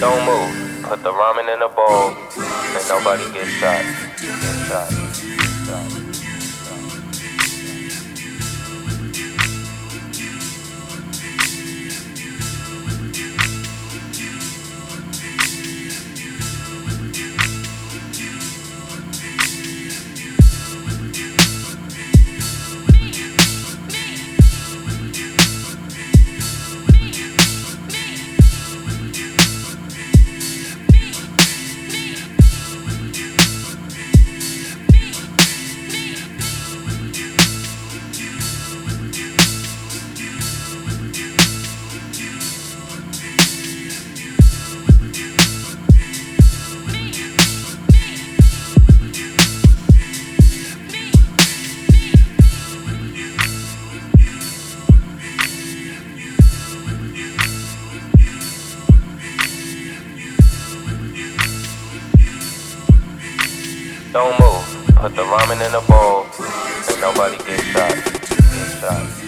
Don't move. Put the ramen in a bowl and nobody gets shot. Don't move. Put the ramen in a bowl and nobody gets shot.